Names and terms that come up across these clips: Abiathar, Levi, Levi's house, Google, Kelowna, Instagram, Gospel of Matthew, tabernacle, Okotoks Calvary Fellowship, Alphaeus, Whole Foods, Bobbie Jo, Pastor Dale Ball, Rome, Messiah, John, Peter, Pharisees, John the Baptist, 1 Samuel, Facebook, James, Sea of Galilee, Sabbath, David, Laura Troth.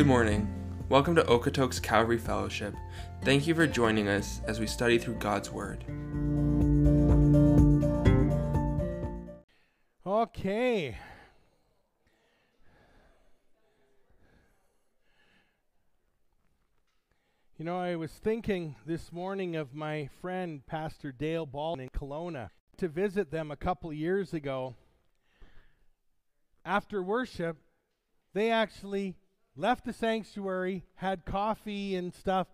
Good morning. Welcome to Okotoks Calvary Fellowship. Thank you for joining us as we study through God's Word. Okay. You know, I was thinking this morning of my friend Pastor Dale Ball in Kelowna. To visit them a couple years ago, after worship, they actually left the sanctuary, had coffee and stuff.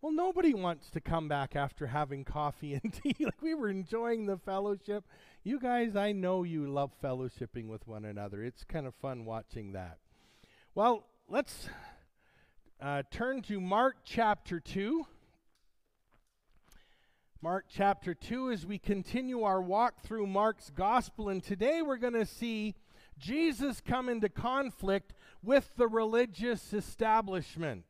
Well, nobody wants to come back after having coffee and tea. Like, we were enjoying the fellowship. You guys, I know you love fellowshipping with one another. It's kind of fun watching that. Well, let's turn to Mark chapter 2. Mark chapter 2 as we continue our walk through Mark's gospel. And today we're going to see Jesus come into conflict with the religious establishment.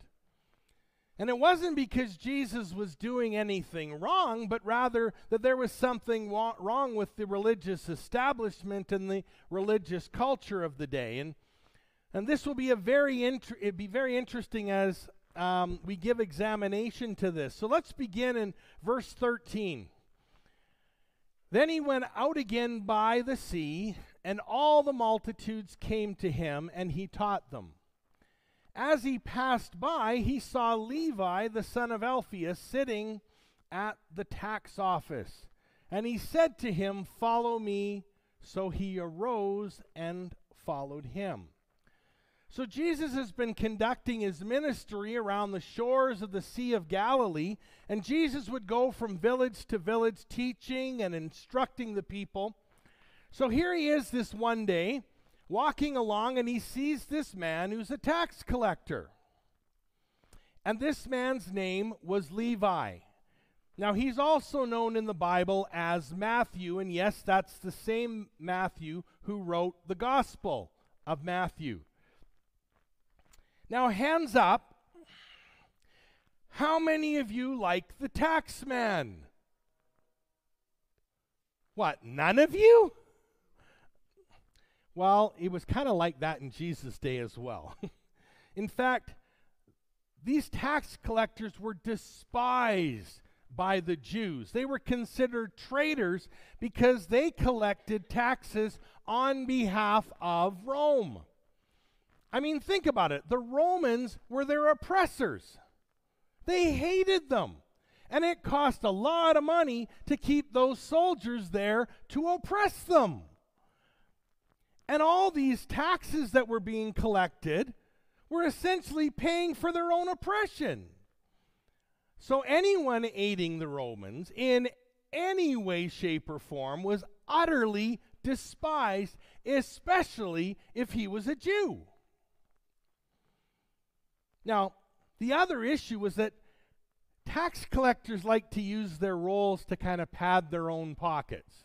And it wasn't because Jesus was doing anything wrong, but rather that there was something wrong with the religious establishment and the religious culture of the day. And this will be very interesting as we give examination to this. So let's begin in verse 13. Then he went out again by the sea, and all the multitudes came to him, and he taught them. As he passed by, he saw Levi, the son of Alphaeus, sitting at the tax office. And he said to him, "Follow me." So he arose and followed him. So Jesus has been conducting his ministry around the shores of the Sea of Galilee, and Jesus would go from village to village teaching and instructing the people. So here he is this one day, walking along, and he sees this man who's a tax collector. And this man's name was Levi. Now, he's also known in the Bible as Matthew, and yes, that's the same Matthew who wrote the Gospel of Matthew. Now, hands up, how many of you like the tax man? What, none of you? Well, it was kind of like that in Jesus' day as well. In fact, these tax collectors were despised by the Jews. They were considered traitors because they collected taxes on behalf of Rome. I mean, think about it. The Romans were their oppressors. They hated them. And it cost a lot of money to keep those soldiers there to oppress them. And all these taxes that were being collected were essentially paying for their own oppression. So anyone aiding the Romans in any way, shape, or form was utterly despised, especially if he was a Jew. Now, the other issue was that tax collectors like to use their roles to kind of pad their own pockets.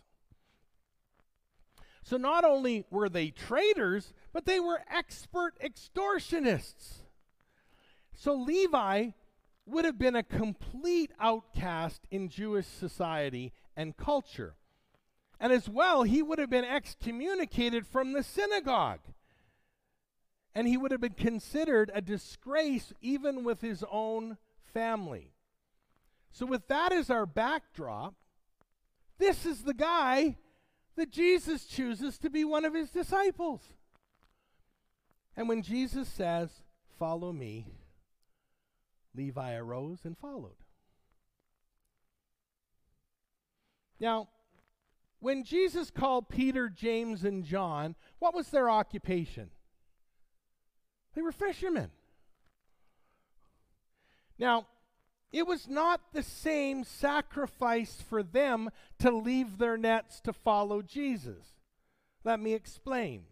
So not only were they traitors, but they were expert extortionists. So Levi would have been a complete outcast in Jewish society and culture. And as well, he would have been excommunicated from the synagogue. And he would have been considered a disgrace even with his own family. So with that as our backdrop, this is the guy that Jesus chooses to be one of his disciples. And when Jesus says, "Follow me," Levi arose and followed. Now, when Jesus called Peter, James, and John, what was their occupation? They were fishermen. Now, it was not the same sacrifice for them to leave their nets to follow Jesus. Let me explain.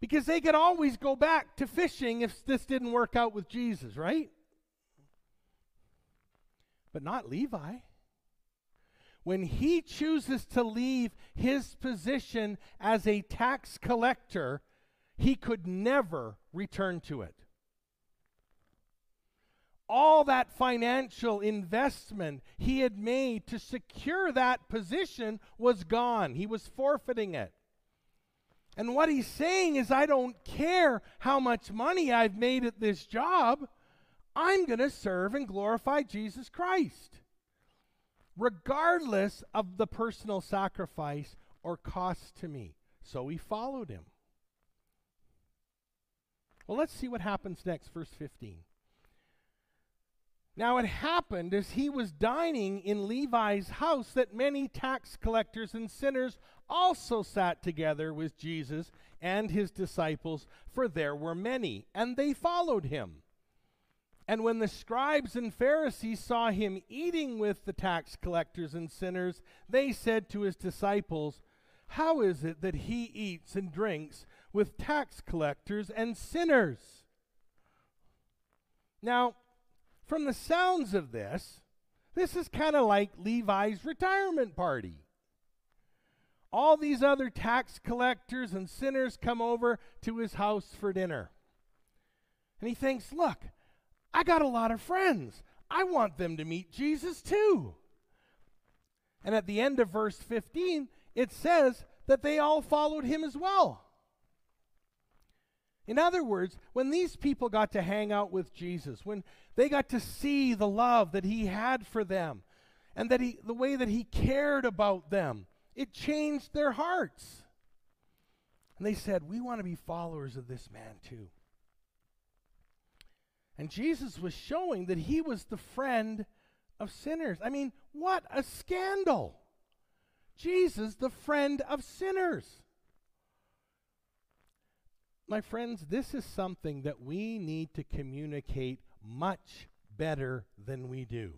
Because they could always go back to fishing if this didn't work out with Jesus, right? But not Levi. When he chooses to leave his position as a tax collector, he could never return to it. All that financial investment he had made to secure that position was gone. He was forfeiting it. And what he's saying is, I don't care how much money I've made at this job. I'm going to serve and glorify Jesus Christ, regardless of the personal sacrifice or cost to me. So he followed him. Well, let's see what happens next, verse 15. Now it happened as he was dining in Levi's house that many tax collectors and sinners also sat together with Jesus and his disciples, for there were many, and they followed him. And when the scribes and Pharisees saw him eating with the tax collectors and sinners, they said to his disciples, "How is it that he eats and drinks with tax collectors and sinners?" Now, from the sounds of this is kind of like Levi's retirement party. All these other tax collectors and sinners come over to his house for dinner. And he thinks, look, I got a lot of friends. I want them to meet Jesus too. And at the end of verse 15, it says that they all followed him as well. In other words, when these people got to hang out with Jesus, when they got to see the love that he had for them and that the way that he cared about them, it changed their hearts. And they said, we want to be followers of this man too. And Jesus was showing that he was the friend of sinners. I mean, what a scandal. Jesus, the friend of sinners. My friends, this is something that we need to communicate much better than we do.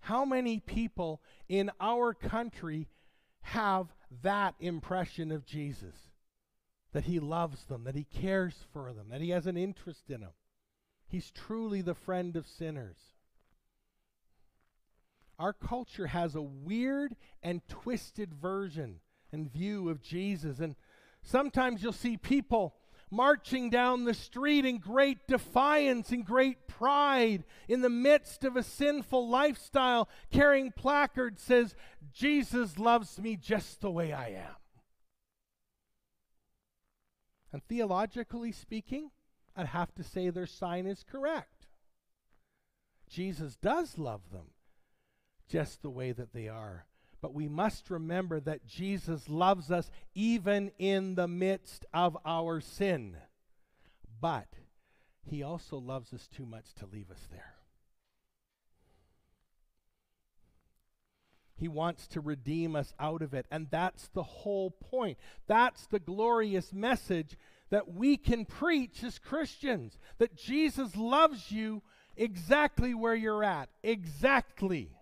How many people in our country have that impression of Jesus? That he loves them, that he cares for them, that he has an interest in them. He's truly the friend of sinners. Our culture has a weird and twisted version and view of Jesus. And sometimes you'll see people marching down the street in great defiance and great pride in the midst of a sinful lifestyle, carrying placards that says, "Jesus loves me just the way I am." And theologically speaking, I'd have to say their sign is correct. Jesus does love them just the way that they are. But we must remember that Jesus loves us even in the midst of our sin. But he also loves us too much to leave us there. He wants to redeem us out of it. And that's the whole point. That's the glorious message that we can preach as Christians. That Jesus loves you exactly where you're at. Exactly.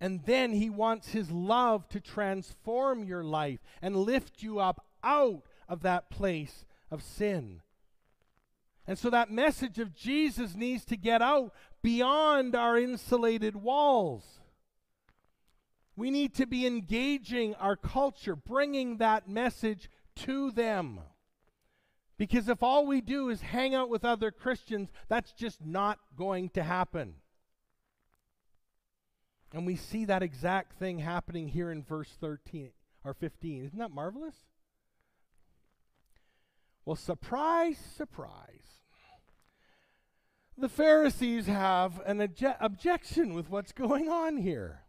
And then he wants his love to transform your life and lift you up out of that place of sin. And so that message of Jesus needs to get out beyond our insulated walls. We need to be engaging our culture, bringing that message to them. Because if all we do is hang out with other Christians, that's just not going to happen. And we see that exact thing happening here in verse 13 or 15. Isn't that marvelous? Well, surprise, surprise. The Pharisees have an objection with what's going on here.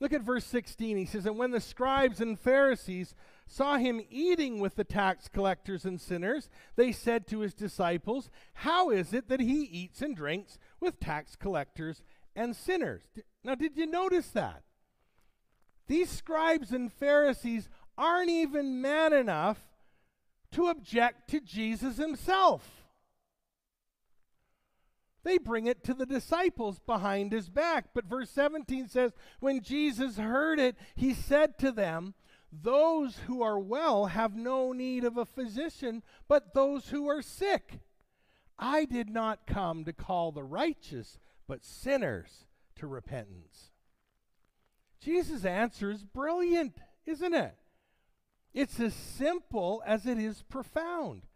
Look at verse 16. He says, "And when the scribes and Pharisees saw him eating with the tax collectors and sinners, they said to his disciples, 'How is it that he eats and drinks with tax collectors and sinners?'" Now, did you notice that? These scribes and Pharisees aren't even man enough to object to Jesus himself. They bring it to the disciples behind his back. But verse 17 says, "When Jesus heard it, he said to them, 'Those who are well have no need of a physician, but those who are sick. I did not come to call the righteous, but sinners to repentance.'" Jesus' answer is brilliant, isn't it? It's as simple as it is profound.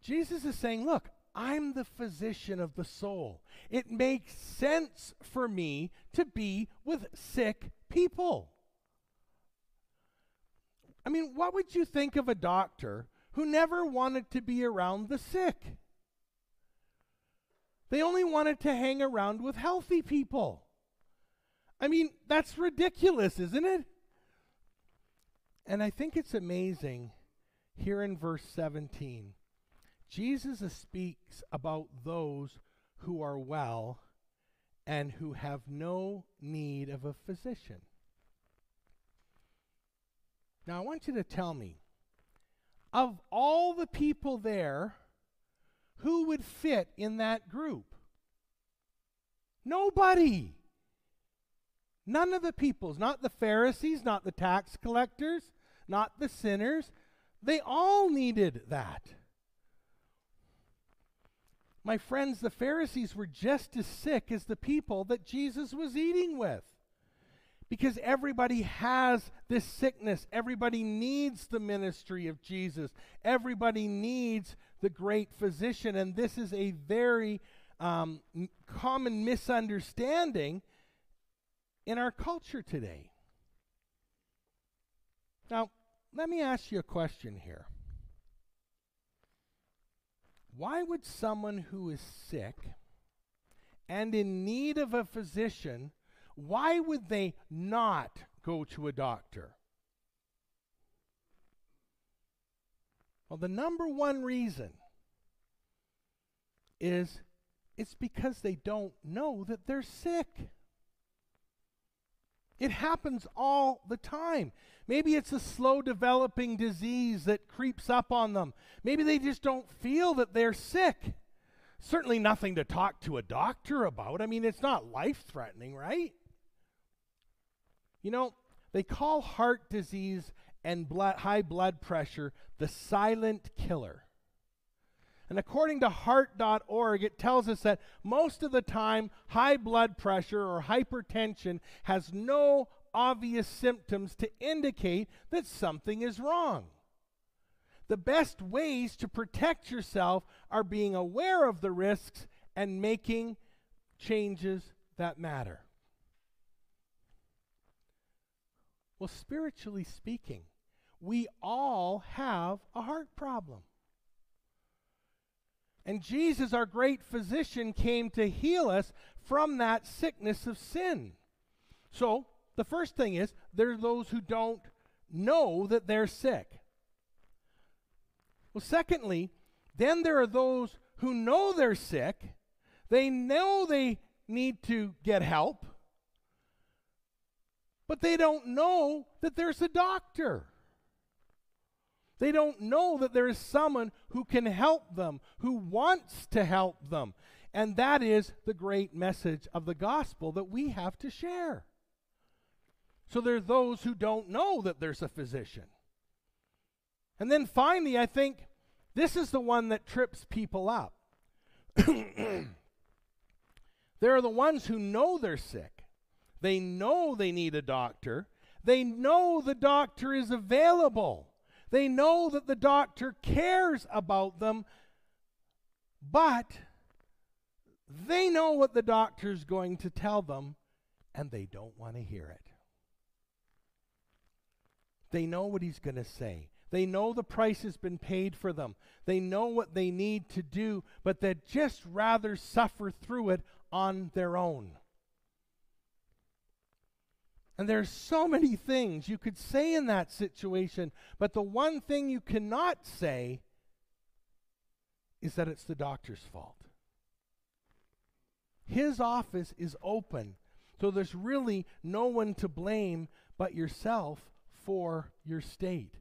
Jesus is saying, look, I'm the physician of the soul. It makes sense for me to be with sick people. I mean, what would you think of a doctor who never wanted to be around the sick? They only wanted to hang around with healthy people. I mean, that's ridiculous, isn't it? And I think it's amazing here in verse 17. Jesus speaks about those who are well and who have no need of a physician. Now, I want you to tell me, of all the people there, who would fit in that group? Nobody. None of the peoples, not the Pharisees, not the tax collectors, not the sinners. They all needed that. My friends, the Pharisees were just as sick as the people that Jesus was eating with, because everybody has this sickness. Everybody needs the ministry of Jesus. Everybody needs the great physician, and this is a very common misunderstanding in our culture today. Now, let me ask you a question here. Why would someone who is sick and in need of a physician, why would they not go to a doctor? Well, the number one reason is it's because they don't know that they're sick. It happens all the time. Maybe it's a slow developing disease that creeps up on them. Maybe they just don't feel that they're sick. Certainly nothing to talk to a doctor about. I mean, it's not life-threatening, right? You know, they call heart disease and high blood pressure the silent killer. And according to heart.org, it tells us that most of the time, high blood pressure or hypertension has no obvious symptoms to indicate that something is wrong. The best ways to protect yourself are being aware of the risks and making changes that matter. Well, spiritually speaking, we all have a heart problem. And Jesus, our great physician, came to heal us from that sickness of sin. So, the first thing is, there are those who don't know that they're sick. Well, secondly, then there are those who know they're sick. They know they need to get help, but they don't know that there's a doctor. They don't know that there is someone who can help them, who wants to help them. And that is the great message of the gospel that we have to share. So there are those who don't know that there's a physician. And then finally, I think this is the one that trips people up. There are the ones who know they're sick. They know they need a doctor. They know the doctor is available. They know that the doctor cares about them, but they know what the doctor's going to tell them, and they don't want to hear it. They know what he's going to say. They know the price has been paid for them. They know what they need to do, but they'd just rather suffer through it on their own. And there's so many things you could say in that situation, but the one thing you cannot say is that it's the doctor's fault. His office is open, so there's really no one to blame but yourself for your state.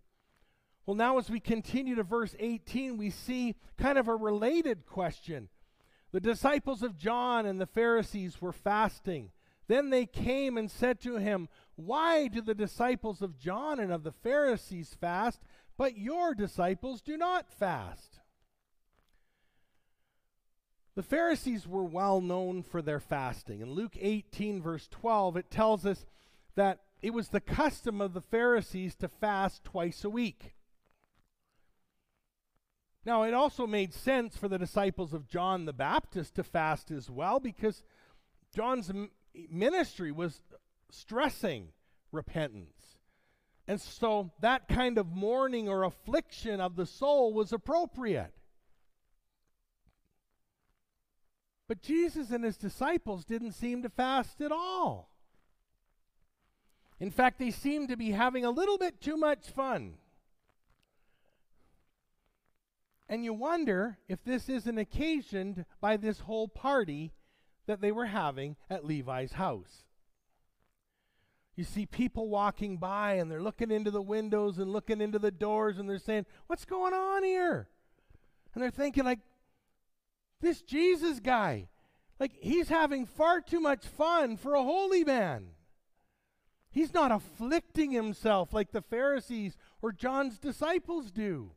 Well, now as we continue to verse 18, we see kind of a related question. The disciples of John and the Pharisees were fasting. Then they came and said to him, "Why do the disciples of John and of the Pharisees fast, but your disciples do not fast?" The Pharisees were well known for their fasting. In Luke 18, verse 12, it tells us that it was the custom of the Pharisees to fast twice a week. Now, it also made sense for the disciples of John the Baptist to fast as well, because John's ministry was stressing repentance And so that kind of mourning or affliction of the soul was appropriate. But Jesus and his disciples didn't seem to fast at all. In fact, they seemed to be having a little bit too much fun. And you wonder if this isn't occasioned by this whole party that they were having at Levi's house. You see people walking by and they're looking into the windows and looking into the doors and they're saying, "What's going on here?" And they're thinking, like, this Jesus guy, like, he's having far too much fun for a holy man. He's not afflicting himself like the Pharisees or John's disciples do.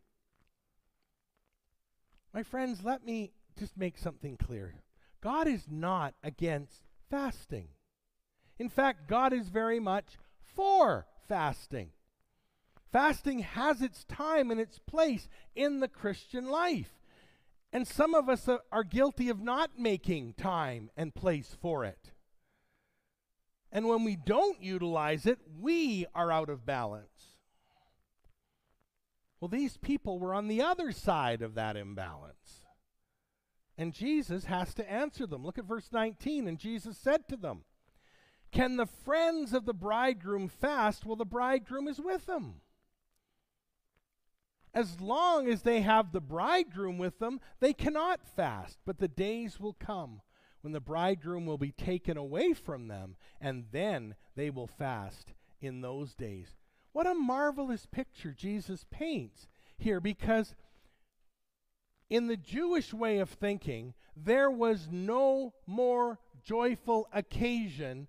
My friends, let me just make something clear. God is not against fasting. In fact, God is very much for fasting. Fasting has its time and its place in the Christian life. And some of us are guilty of not making time and place for it. And when we don't utilize it, we are out of balance. Well, these people were on the other side of that imbalance. And Jesus has to answer them. Look at verse 19. And Jesus said to them, "Can the friends of the bridegroom fast while the bridegroom is with them? As long as they have the bridegroom with them, they cannot fast. But the days will come when the bridegroom will be taken away from them, and then they will fast in those days." What a marvelous picture Jesus paints here, because in the Jewish way of thinking, there was no more joyful occasion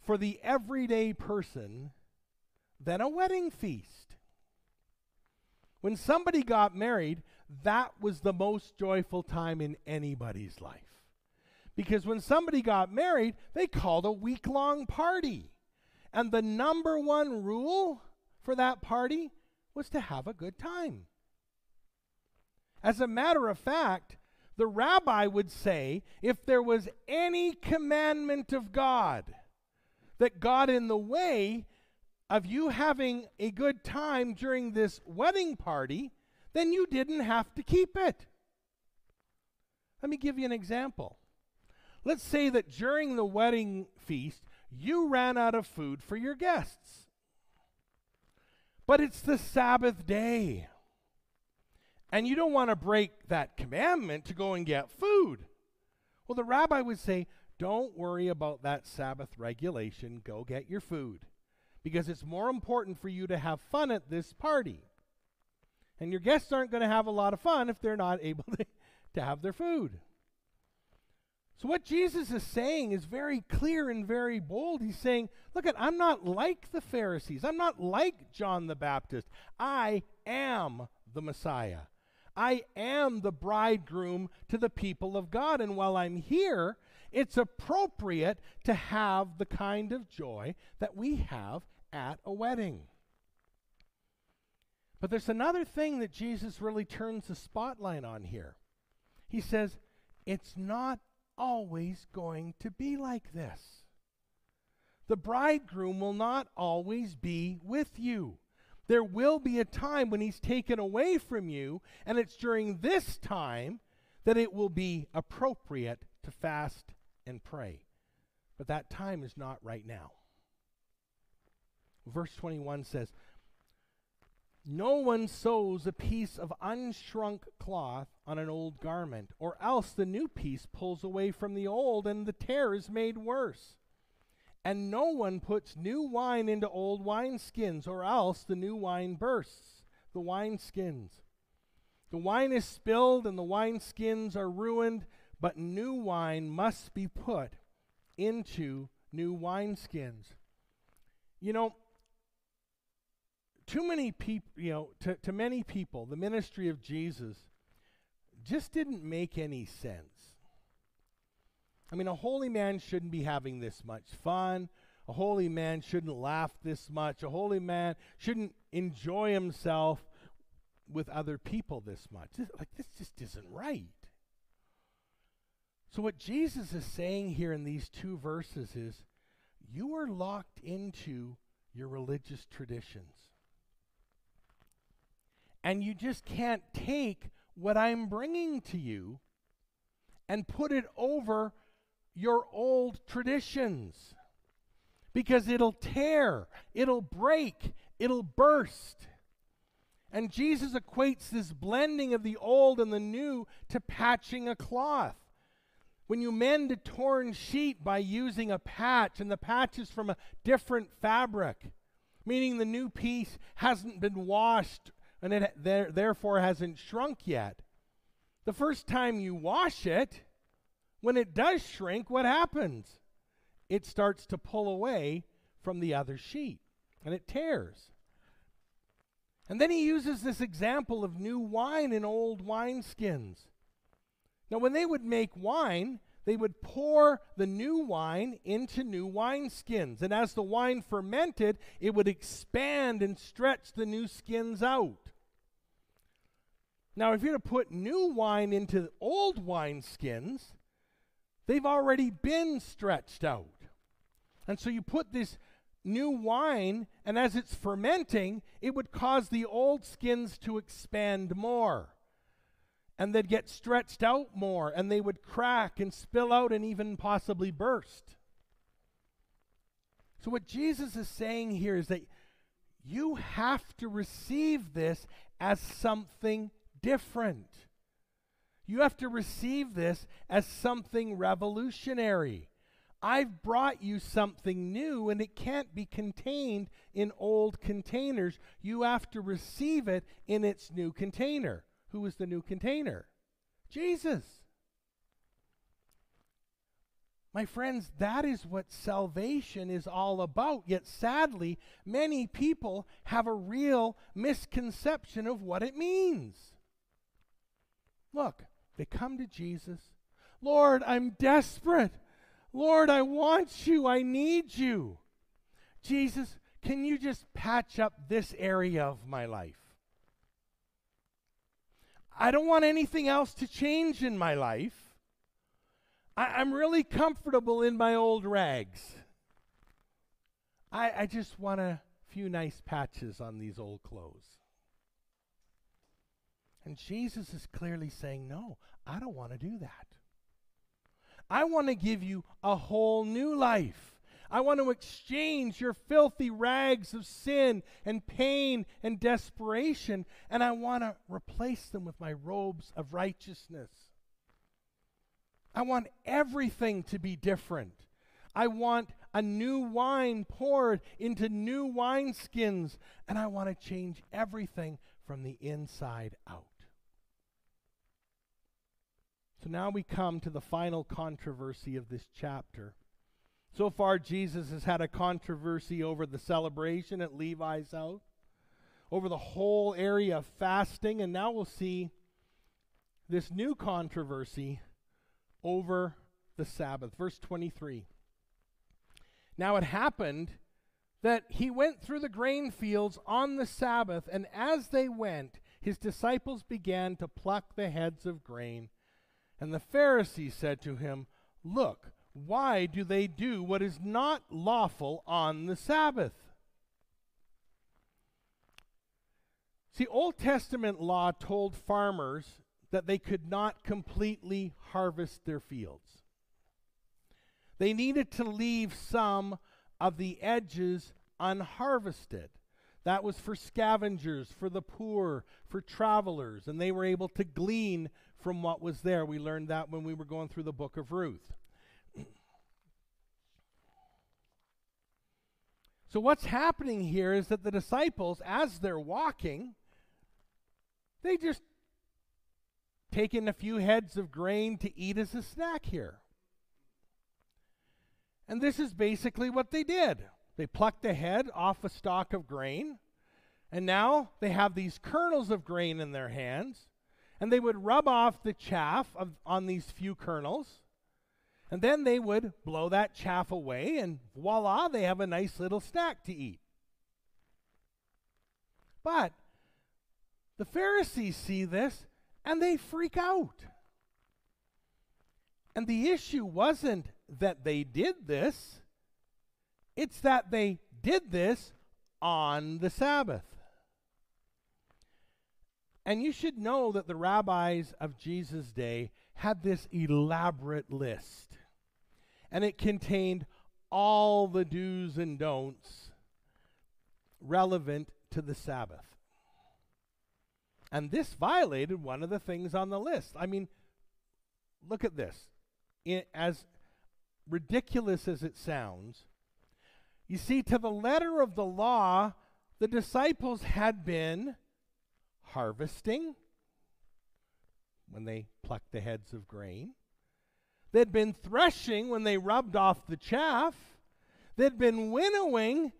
for the everyday person than a wedding feast. When somebody got married, that was the most joyful time in anybody's life. Because when somebody got married, they called a week-long party. And the number one rule for that party was to have a good time. As a matter of fact, the rabbi would say, if there was any commandment of God that got in the way of you having a good time during this wedding party, then you didn't have to keep it. Let me give you an example. Let's say that during the wedding feast, you ran out of food for your guests. But it's the Sabbath day. And you don't want to break that commandment to go and get food. Well, the rabbi would say, don't worry about that Sabbath regulation. Go get your food. Because it's more important for you to have fun at this party. And your guests aren't going to have a lot of fun if they're not able to have their food. So what Jesus is saying is very clear and very bold. He's saying, look, I'm not like the Pharisees. I'm not like John the Baptist. I am the Messiah. I am the bridegroom to the people of God, and while I'm here, it's appropriate to have the kind of joy that we have at a wedding. But there's another thing that Jesus really turns the spotlight on here. He says, it's not always going to be like this. The bridegroom will not always be with you. There will be a time when he's taken away from you, and it's during this time that it will be appropriate to fast and pray. But that time is not right now. Verse 21 says, "No one sews a piece of unshrunk cloth on an old garment, or else the new piece pulls away from the old, and the tear is made worse. And no one puts new wine into old wineskins, or else the new wine bursts the wineskins. The wine is spilled and the wineskins are ruined, but new wine must be put into new wineskins." You know, to many people, the ministry of Jesus just didn't make any sense. I mean, a holy man shouldn't be having this much fun. A holy man shouldn't laugh this much. A holy man shouldn't enjoy himself with other people this much. This just isn't right. So what Jesus is saying here in these two verses is, you are locked into your religious traditions. And you just can't take what I'm bringing to you and put it over your old traditions, because it'll tear, it'll break, it'll burst. And Jesus equates this blending of the old and the new to patching a cloth. When you mend a torn sheet by using a patch, and the patch is from a different fabric, meaning the new piece hasn't been washed and it therefore hasn't shrunk yet. The first time you wash it, when it does shrink, what happens? It starts to pull away from the other sheet, and it tears. And then he uses this example of new wine in old wineskins. Now, when they would make wine, they would pour the new wine into new wineskins. And as the wine fermented, it would expand and stretch the new skins out. Now, if you're to put new wine into old wineskins, they've already been stretched out. And so you put this new wine, and as it's fermenting, it would cause the old skins to expand more. And they'd get stretched out more, and they would crack and spill out and even possibly burst. So what Jesus is saying here is that you have to receive this as something different. You have to receive this as something revolutionary. I've brought you something new, and it can't be contained in old containers. You have to receive it in its new container. Who is the new container? Jesus. My friends, that is what salvation is all about. Yet sadly, many people have a real misconception of what it means. Look, they come to Jesus. Lord, I'm desperate. Lord, I want you. I need you. Jesus, can you just patch up this area of my life? I don't want anything else to change in my life. I'm really comfortable in my old rags. I just want a few nice patches on these old clothes. And Jesus is clearly saying, no, I don't want to do that. I want to give you a whole new life. I want to exchange your filthy rags of sin and pain and desperation, and I want to replace them with my robes of righteousness. I want everything to be different. I want a new wine poured into new wineskins, and I want to change everything from the inside out. So now we come to the final controversy of this chapter. So far, Jesus has had a controversy over the celebration at Levi's house, over the whole area of fasting, and now we'll see this new controversy over the Sabbath. Verse 23. Now it happened that he went through the grain fields on the Sabbath, and as they went, his disciples began to pluck the heads of grain. And the Pharisees said to him, "Look, why do they do what is not lawful on the Sabbath?" See, Old Testament law told farmers that they could not completely harvest their fields. They needed to leave some of the edges unharvested. That was for scavengers, for the poor, for travelers, and they were able to glean from what was there. We learned that when we were going through the book of Ruth. So what's happening here is that the disciples, as they're walking, they just take in a few heads of grain to eat as a snack here. And this is basically what they did. They plucked the head off a stalk of grain, and now they have these kernels of grain in their hands, and they would rub off the chaff on these few kernels. And then they would blow that chaff away, and voila, they have a nice little snack to eat. But the Pharisees see this, and they freak out. And the issue wasn't that they did this. It's that they did this on the Sabbath. And you should know that the rabbis of Jesus' day had this elaborate list, and it contained all the do's and don'ts relevant to the Sabbath. And this violated one of the things on the list. I mean, look at this. As ridiculous as it sounds, you see, to the letter of the law, the disciples had been harvesting when they plucked the heads of grain. They'd been threshing when they rubbed off the chaff. They'd been winnowing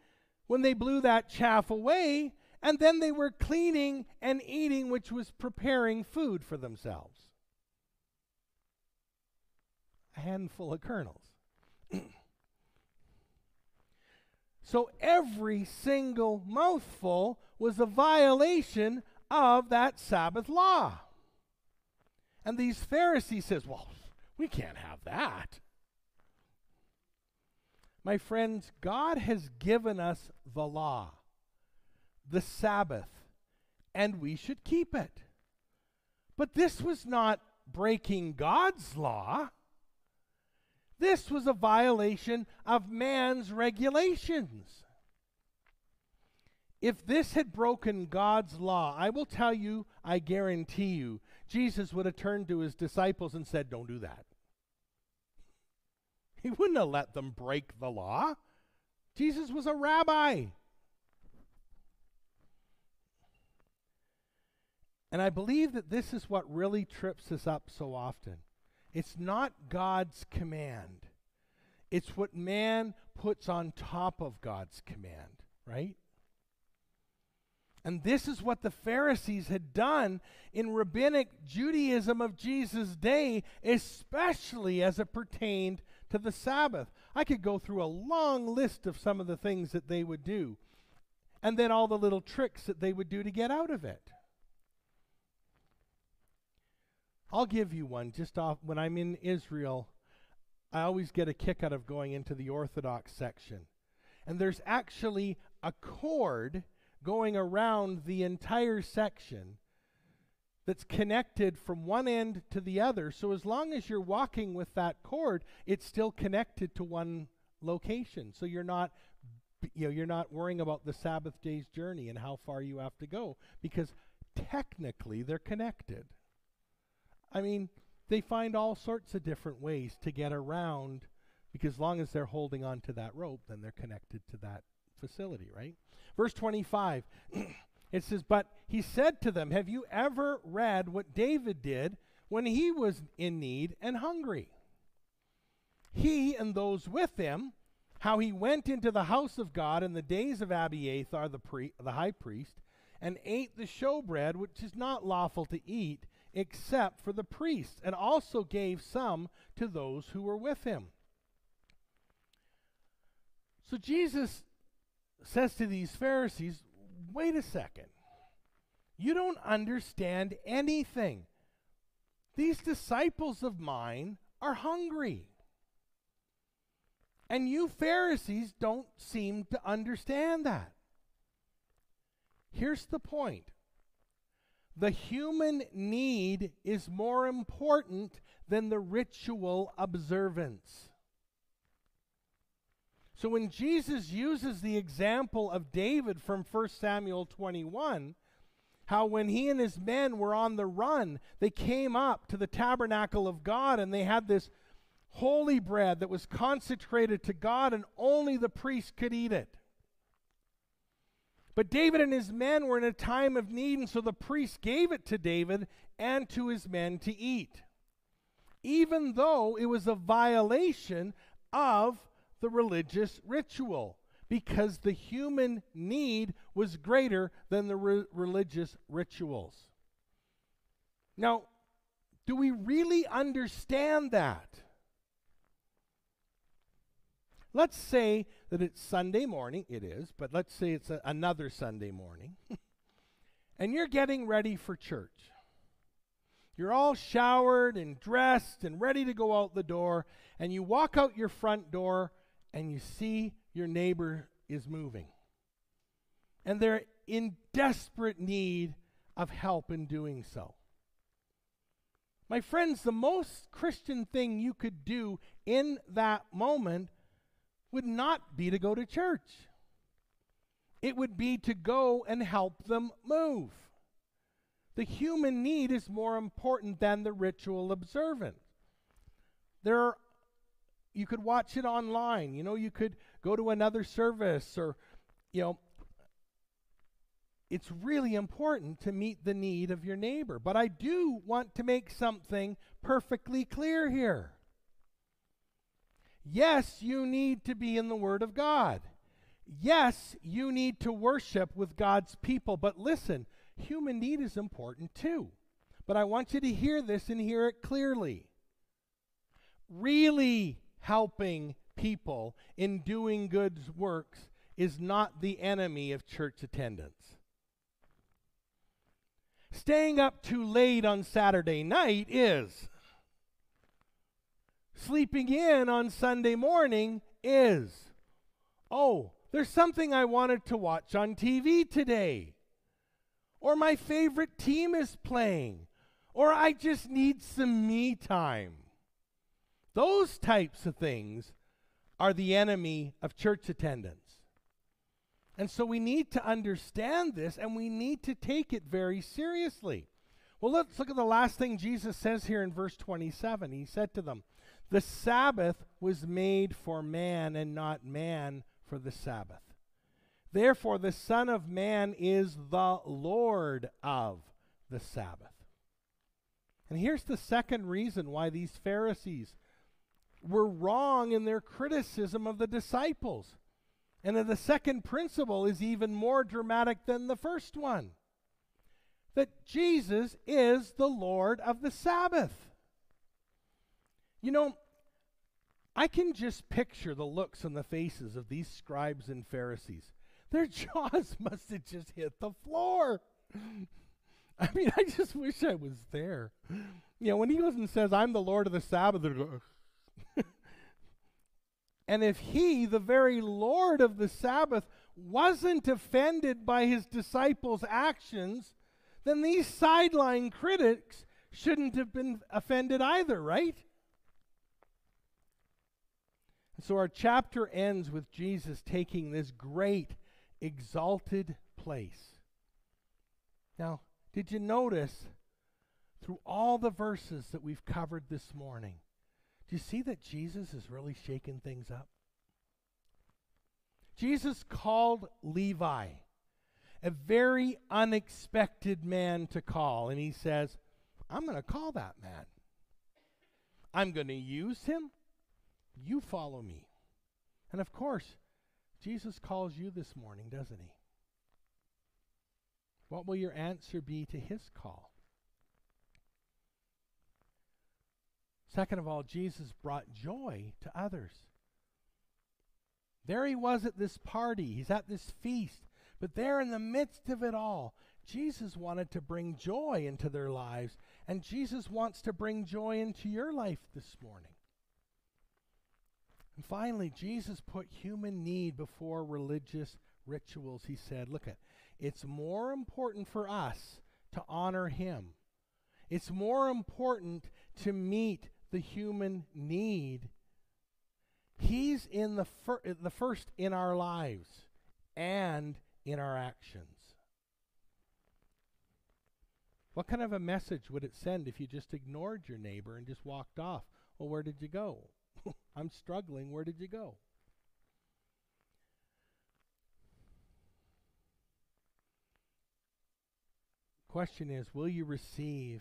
when they blew that chaff away. And then they were cleaning and eating, which was preparing food for themselves. A handful of kernels. So every single mouthful was a violation of that Sabbath law. And these Pharisees says, well, we can't have that. My friends, God has given us the law, the Sabbath, and we should keep it. But this was not breaking God's law. This was a violation of man's regulations. If this had broken God's law, I will tell you, I guarantee you, Jesus would have turned to his disciples and said, don't do that. He wouldn't have let them break the law. Jesus was a rabbi. And I believe that this is what really trips us up so often. It's not God's command. It's what man puts on top of God's command, right? And this is what the Pharisees had done in rabbinic Judaism of Jesus' day, especially as it pertained to the Sabbath. I could go through a long list of some of the things that they would do, and then all the little tricks that they would do to get out of it. I'll give you one just off. When I'm in Israel, I always get a kick out of going into the Orthodox section. And there's actually a cord going around the entire section that's connected from one end to the other. So as long as you're walking with that cord, it's still connected to one location. So you're not, you're not worrying about the Sabbath day's journey and how far you have to go, because technically they're connected. I mean, they find all sorts of different ways to get around, because as long as they're holding on to that rope, then they're connected to that facility, right? Verse 25, it says, but he said to them, have you ever read what David did when he was in need and hungry? He and those with him, how he went into the house of God in the days of Abiathar, the high priest, and ate the showbread, which is not lawful to eat, except for the priests, and also gave some to those who were with him. So Jesus says to these Pharisees, wait a second. You don't understand anything. These disciples of mine are hungry. And you Pharisees don't seem to understand that. Here's the point. The human need is more important than the ritual observance. So when Jesus uses the example of David from 1 Samuel 21, how when he and his men were on the run, they came up to the tabernacle of God and they had this holy bread that was consecrated to God and only the priest could eat it. But David and his men were in a time of need, and so the priest gave it to David and to his men to eat, even though it was a violation of the religious ritual, because the human need was greater than the religious rituals. Now, do we really understand that? Let's say that it's Sunday morning. It is, but let's say it's another Sunday morning. And you're getting ready for church. You're all showered and dressed and ready to go out the door. And you walk out your front door and you see your neighbor is moving. and they're in desperate need of help in doing so. My friends, the most Christian thing you could do in that moment would not be to go to church. It would be to go and help them move. The human need is more important than the ritual observance. You could watch it online. You know, you could go to another service, or, you know, it's really important to meet the need of your neighbor. But I do want to make something perfectly clear here. Yes, you need to be in the Word of God. Yes, you need to worship with God's people. But listen, human need is important too. But I want you to hear this and hear it clearly. Really helping people in doing good works is not the enemy of church attendance. Staying up too late on Saturday night is. Sleeping in on Sunday morning is. Oh, there's something I wanted to watch on TV today. Or my favorite team is playing. Or I just need some me time. Those types of things are the enemy of church attendance. And so we need to understand this, and we need to take it very seriously. Well, let's look at the last thing Jesus says here in verse 27. He said to them, "The Sabbath was made for man, and not man for the Sabbath. Therefore, the Son of Man is the Lord of the Sabbath." And here's the second reason why these Pharisees were wrong in their criticism of the disciples. And then the second principle is even more dramatic than the first one. That Jesus is the Lord of the Sabbath. You know, I can just picture the looks on the faces of these scribes and Pharisees. Their jaws must have just hit the floor. I mean, I just wish I was there. You know, when he goes and says, "I'm the Lord of the Sabbath," they're going, and if he, the very Lord of the Sabbath, wasn't offended by his disciples' actions, then these sideline critics shouldn't have been offended either, right? And so our chapter ends with Jesus taking this great, exalted place. Now, did you notice through all the verses that we've covered this morning, do you see that Jesus is really shaking things up? Jesus called Levi, a very unexpected man to call, and he says, "I'm going to call that man. I'm going to use him. You follow me." And of course, Jesus calls you this morning, doesn't he? What will your answer be to his call? Second of all, Jesus brought joy to others. There he was at this party. He's at this feast. But there in the midst of it all, Jesus wanted to bring joy into their lives. And Jesus wants to bring joy into your life this morning. And finally, Jesus put human need before religious rituals. He said, look, it's more important for us to honor him. It's more important to meet the human need. He's in the first in our lives and in our actions. What kind of a message would it send if you just ignored your neighbor and just walked off? Well, where did you go? I'm struggling. Where did you go? Question is, will you receive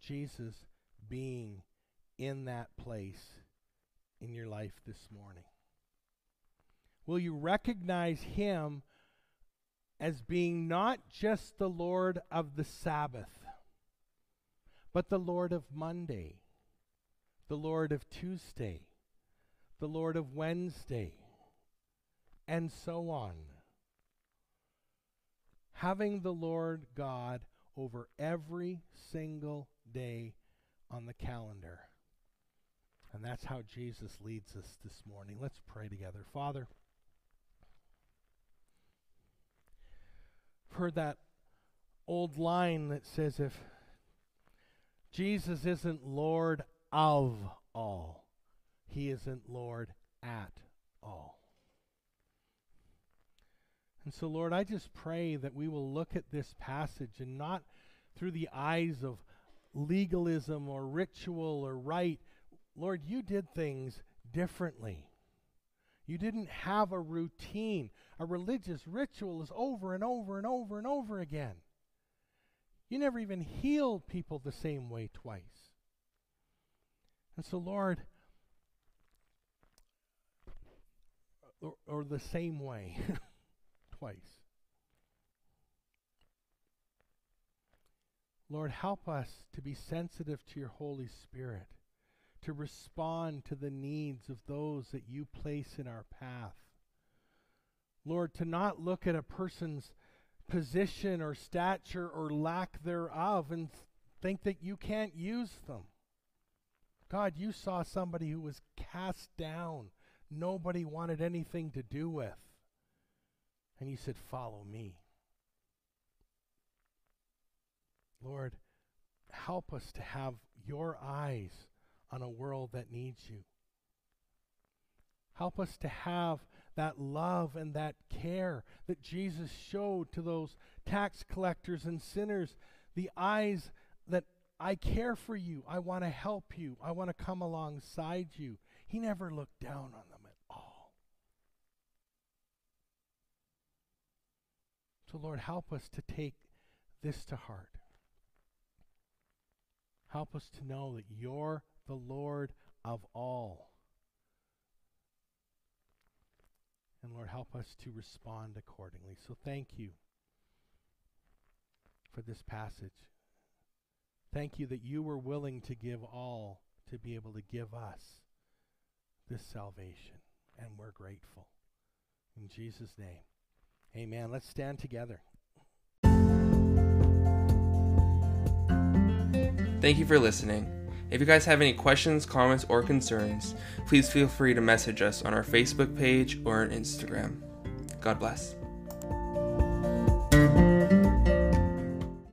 Jesus being in that place in your life this morning? Will you recognize him as being not just the Lord of the Sabbath, but the Lord of Monday, the Lord of Tuesday, the Lord of Wednesday, and so on? Having the Lord God over every single day on the calendar. And that's how Jesus leads us this morning. Let's pray together. Father, heard that old line that says, if Jesus isn't Lord of all, he isn't Lord at all. And so, Lord, I just pray that we will look at this passage and not through the eyes of legalism or ritual or rite. Lord, you did things differently. You didn't have a routine. A religious ritual is over and over and over and over again. You never even healed people the same way twice. And so, Lord, or the same way twice. Lord, help us to be sensitive to your Holy Spirit, to respond to the needs of those that you place in our path. Lord, to not look at a person's position or stature or lack thereof and think that you can't use them. God, you saw somebody who was cast down, nobody wanted anything to do with, and you said, follow me. Lord, help us to have your eyes on a world that needs you. Help us to have that love and that care that Jesus showed to those tax collectors and sinners, the eyes that I care for you, I want to help you, I want to come alongside you. He never looked down on them at all. So Lord, help us to take this to heart. Help us to know that you're the Lord of all. And Lord, help us to respond accordingly. So thank you for this passage. Thank you that you were willing to give all to be able to give us this salvation. And we're grateful. In Jesus' name, amen. Let's stand together. Thank you for listening. If you guys have any questions, comments, or concerns, please feel free to message us on our Facebook page or on Instagram. God bless.